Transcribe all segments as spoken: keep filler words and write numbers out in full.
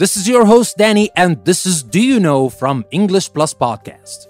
This is your host, Danny, and this is Do You Know from English Plus Podcast.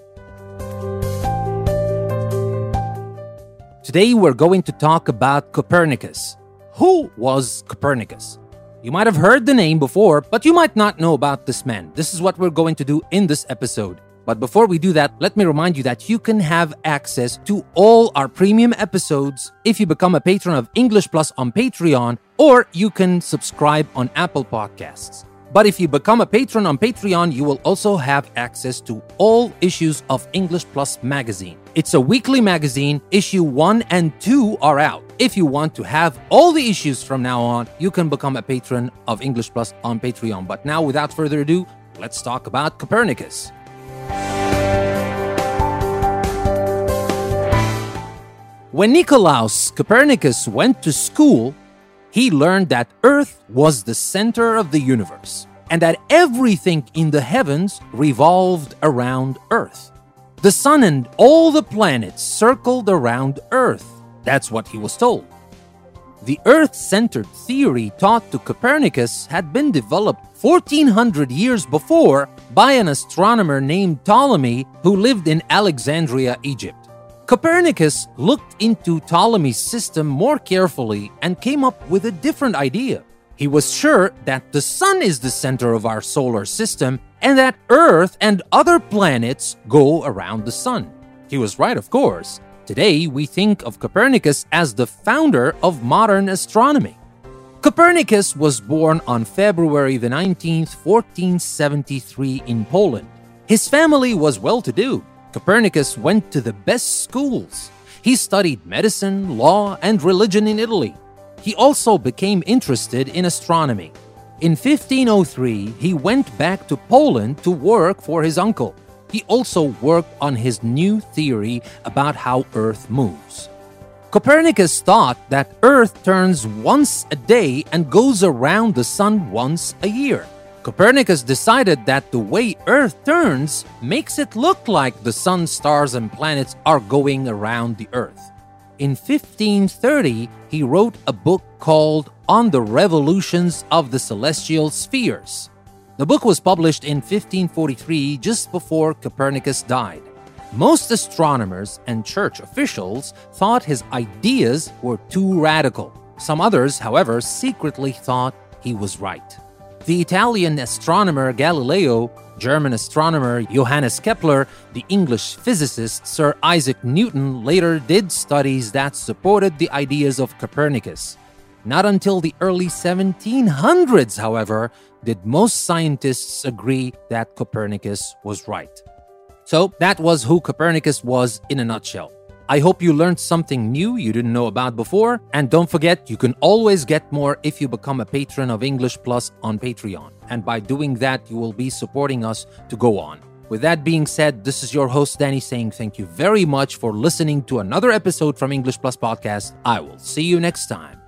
Today we're going to talk about Copernicus. Who was Copernicus? You might have heard the name before, but you might not know about this man. This is what we're going to do in this episode. But before we do that, let me remind you that you can have access to all our premium episodes if you become a patron of English Plus on Patreon, or you can subscribe on Apple Podcasts. But if you become a patron on Patreon, you will also have access to all issues of English Plus magazine. It's a weekly magazine. Issue one and two are out. If you want to have all the issues from now on, you can become a patron of English Plus on Patreon. But now, without further ado, let's talk about Copernicus. When Nicolaus Copernicus went to school, he learned that Earth was the center of the universe and that everything in the heavens revolved around Earth. The sun and all the planets circled around Earth. That's what he was told. The Earth-centered theory taught to Copernicus had been developed fourteen hundred years before by an astronomer named Ptolemy who lived in Alexandria, Egypt. Copernicus looked into Ptolemy's system more carefully and came up with a different idea. He was sure that the sun is the center of our solar system and that Earth and other planets go around the sun. He was right, of course. Today, we think of Copernicus as the founder of modern astronomy. Copernicus was born on February the nineteenth, fourteen seventy-three in Poland. His family was well-to-do. Copernicus went to the best schools. He studied medicine, law, and religion in Italy. He also became interested in astronomy. In fifteen oh three, he went back to Poland to work for his uncle. He also worked on his new theory about how Earth moves. Copernicus thought that Earth turns once a day and goes around the sun once a year. Copernicus decided that the way Earth turns makes it look like the sun, stars, and planets are going around the Earth. In fifteen thirty, he wrote a book called On the Revolutions of the Celestial Spheres. The book was published in fifteen forty-three, just before Copernicus died. Most astronomers and church officials thought his ideas were too radical. Some others, however, secretly thought he was right. The Italian astronomer Galileo, German astronomer Johannes Kepler, the English physicist Sir Isaac Newton later did studies that supported the ideas of Copernicus. Not until the early seventeen hundreds, however, did most scientists agree that Copernicus was right. So that was who Copernicus was in a nutshell. I hope you learned something new you didn't know about before. And don't forget, you can always get more if you become a patron of English Plus on Patreon. And by doing that, you will be supporting us to go on. With that being said, this is your host, Danny, saying thank you very much for listening to another episode from English Plus Podcast. I will see you next time.